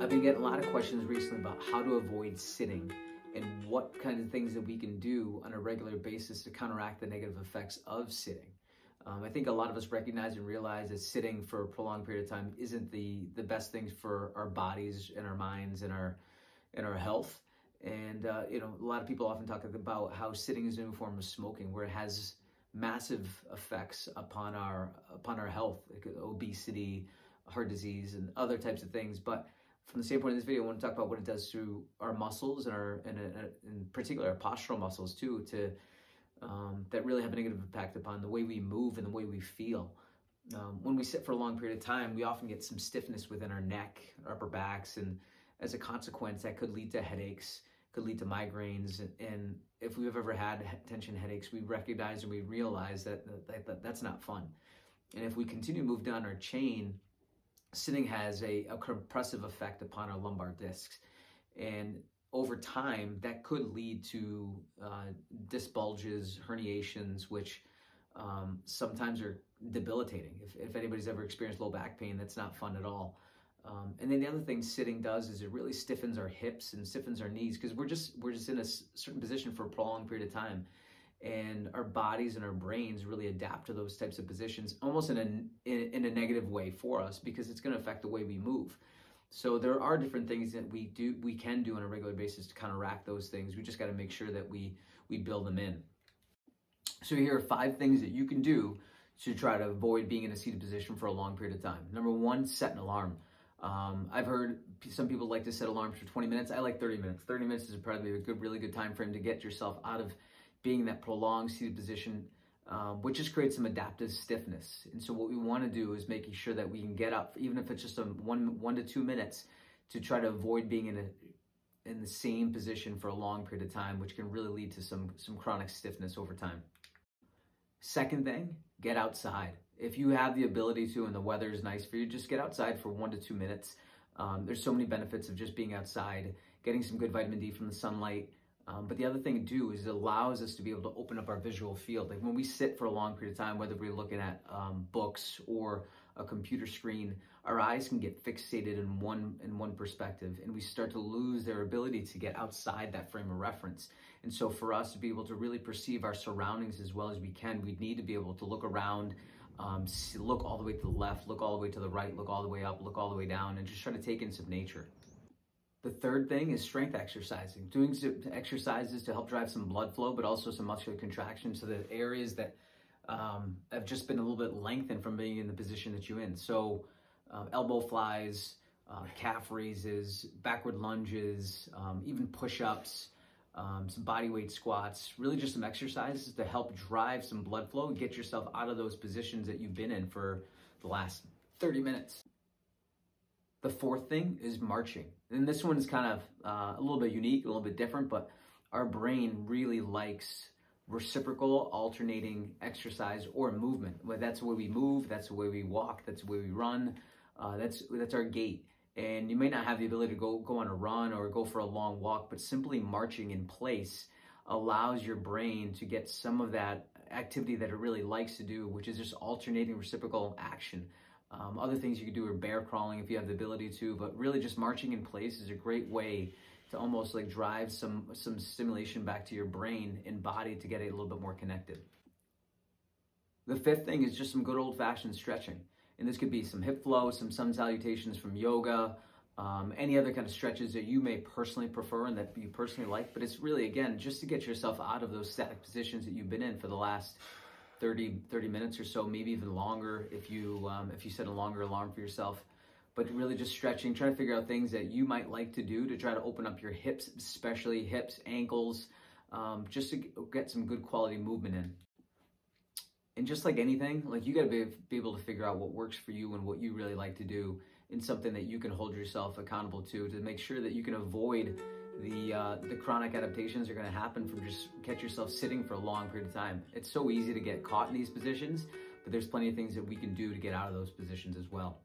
I've been getting a lot of questions recently about how to avoid sitting and what kind of things that we can do on a regular basis to counteract the negative effects of sitting. I think a lot of us recognize and realize that sitting for a prolonged period of time isn't the best thing for our bodies and our minds and our health. And a lot of people often talk about how sitting is a new form of smoking, where it has massive effects upon our health, like obesity, heart disease, and other types of things. But from the standpoint of this video, I want to talk about what it does through our muscles and in particular our postural muscles too, that really have a negative impact upon the way we move and the way we feel. When we sit for a long period of time, we often get some stiffness within our neck, our upper backs, and as a consequence, that could lead to headaches, could lead to migraines. And if we've ever had tension headaches, we recognize and we realize that that's not fun. And if we continue to move down our chain, sitting has a compressive effect upon our lumbar discs. And over time, that could lead to disc bulges, herniations, which sometimes are debilitating. If anybody's ever experienced low back pain, that's not fun at all. And then the other thing sitting does is it really stiffens our hips and stiffens our knees, because we're just in a certain position for a prolonged period of time, and our bodies and our brains really adapt to those types of positions almost in a negative way for us, because it's going to affect the way we move. So there are different things that we can do on a regular basis to counteract those things. We just got to make sure that we build them in. So here are 5 things that you can do to try to avoid being in a seated position for a long period of time. Number 1, set an alarm. I've heard some people like to set alarms for 20 minutes. I like 30 minutes. 30 minutes is probably a really good time frame to get yourself out of being in that prolonged seated position, which just creates some adaptive stiffness. And so what we want to do is making sure that we can get up, even if it's just one to 2 minutes, to try to avoid being in the same position for a long period of time, which can really lead to some chronic stiffness over time. Second thing, get outside. If you have the ability to and the weather is nice for you, just get outside for 1 to 2 minutes. There's so many benefits of just being outside, getting some good vitamin D from the sunlight. But the other thing it do is it allows us to be able to open up our visual field. Like when we sit for a long period of time, whether we're looking at books or a computer screen, our eyes can get fixated in one perspective, and we start to lose their ability to get outside that frame of reference. And so for us to be able to really perceive our surroundings as well as we can, we need to be able to look around, look all the way to the left, look all the way to the right, look all the way up, look all the way down, and just try to take in some nature. The third thing is strength exercising, doing some exercises to help drive some blood flow, but also some muscular contraction, so the areas that have just been a little bit lengthened from being in the position that you're in. So elbow flies, calf raises, backward lunges, even push-ups, some body weight squats, really just some exercises to help drive some blood flow and get yourself out of those positions that you've been in for the last 30 minutes. The fourth thing is marching. And this one is kind of a little bit unique, a little bit different, but our brain really likes reciprocal alternating exercise or movement. Well, that's the way we move, that's the way we walk, that's the way we run, that's our gait. And you may not have the ability to go on a run or go for a long walk, but simply marching in place allows your brain to get some of that activity that it really likes to do, which is just alternating reciprocal action. Other things you could do are bear crawling if you have the ability to, but really just marching in place is a great way to almost like drive some stimulation back to your brain and body to get it a little bit more connected. The fifth thing is just some good old-fashioned stretching. And this could be some hip flow, some sun salutations from yoga, any other kind of stretches that you may personally prefer and that you personally like. But it's really, again, just to get yourself out of those static positions that you've been in for the last 30 minutes or so, maybe even longer if you set a longer alarm for yourself. But really just stretching, trying to figure out things that you might like to do to try to open up your hips, especially hips, ankles, just to get some good quality movement in. And just like anything, like you got to be able to figure out what works for you and what you really like to do, and something that you can hold yourself accountable to make sure that you can avoid the chronic adaptations are going to happen from just catch yourself sitting for a long period of time. It's so easy to get caught in these positions, but there's plenty of things that we can do to get out of those positions as well.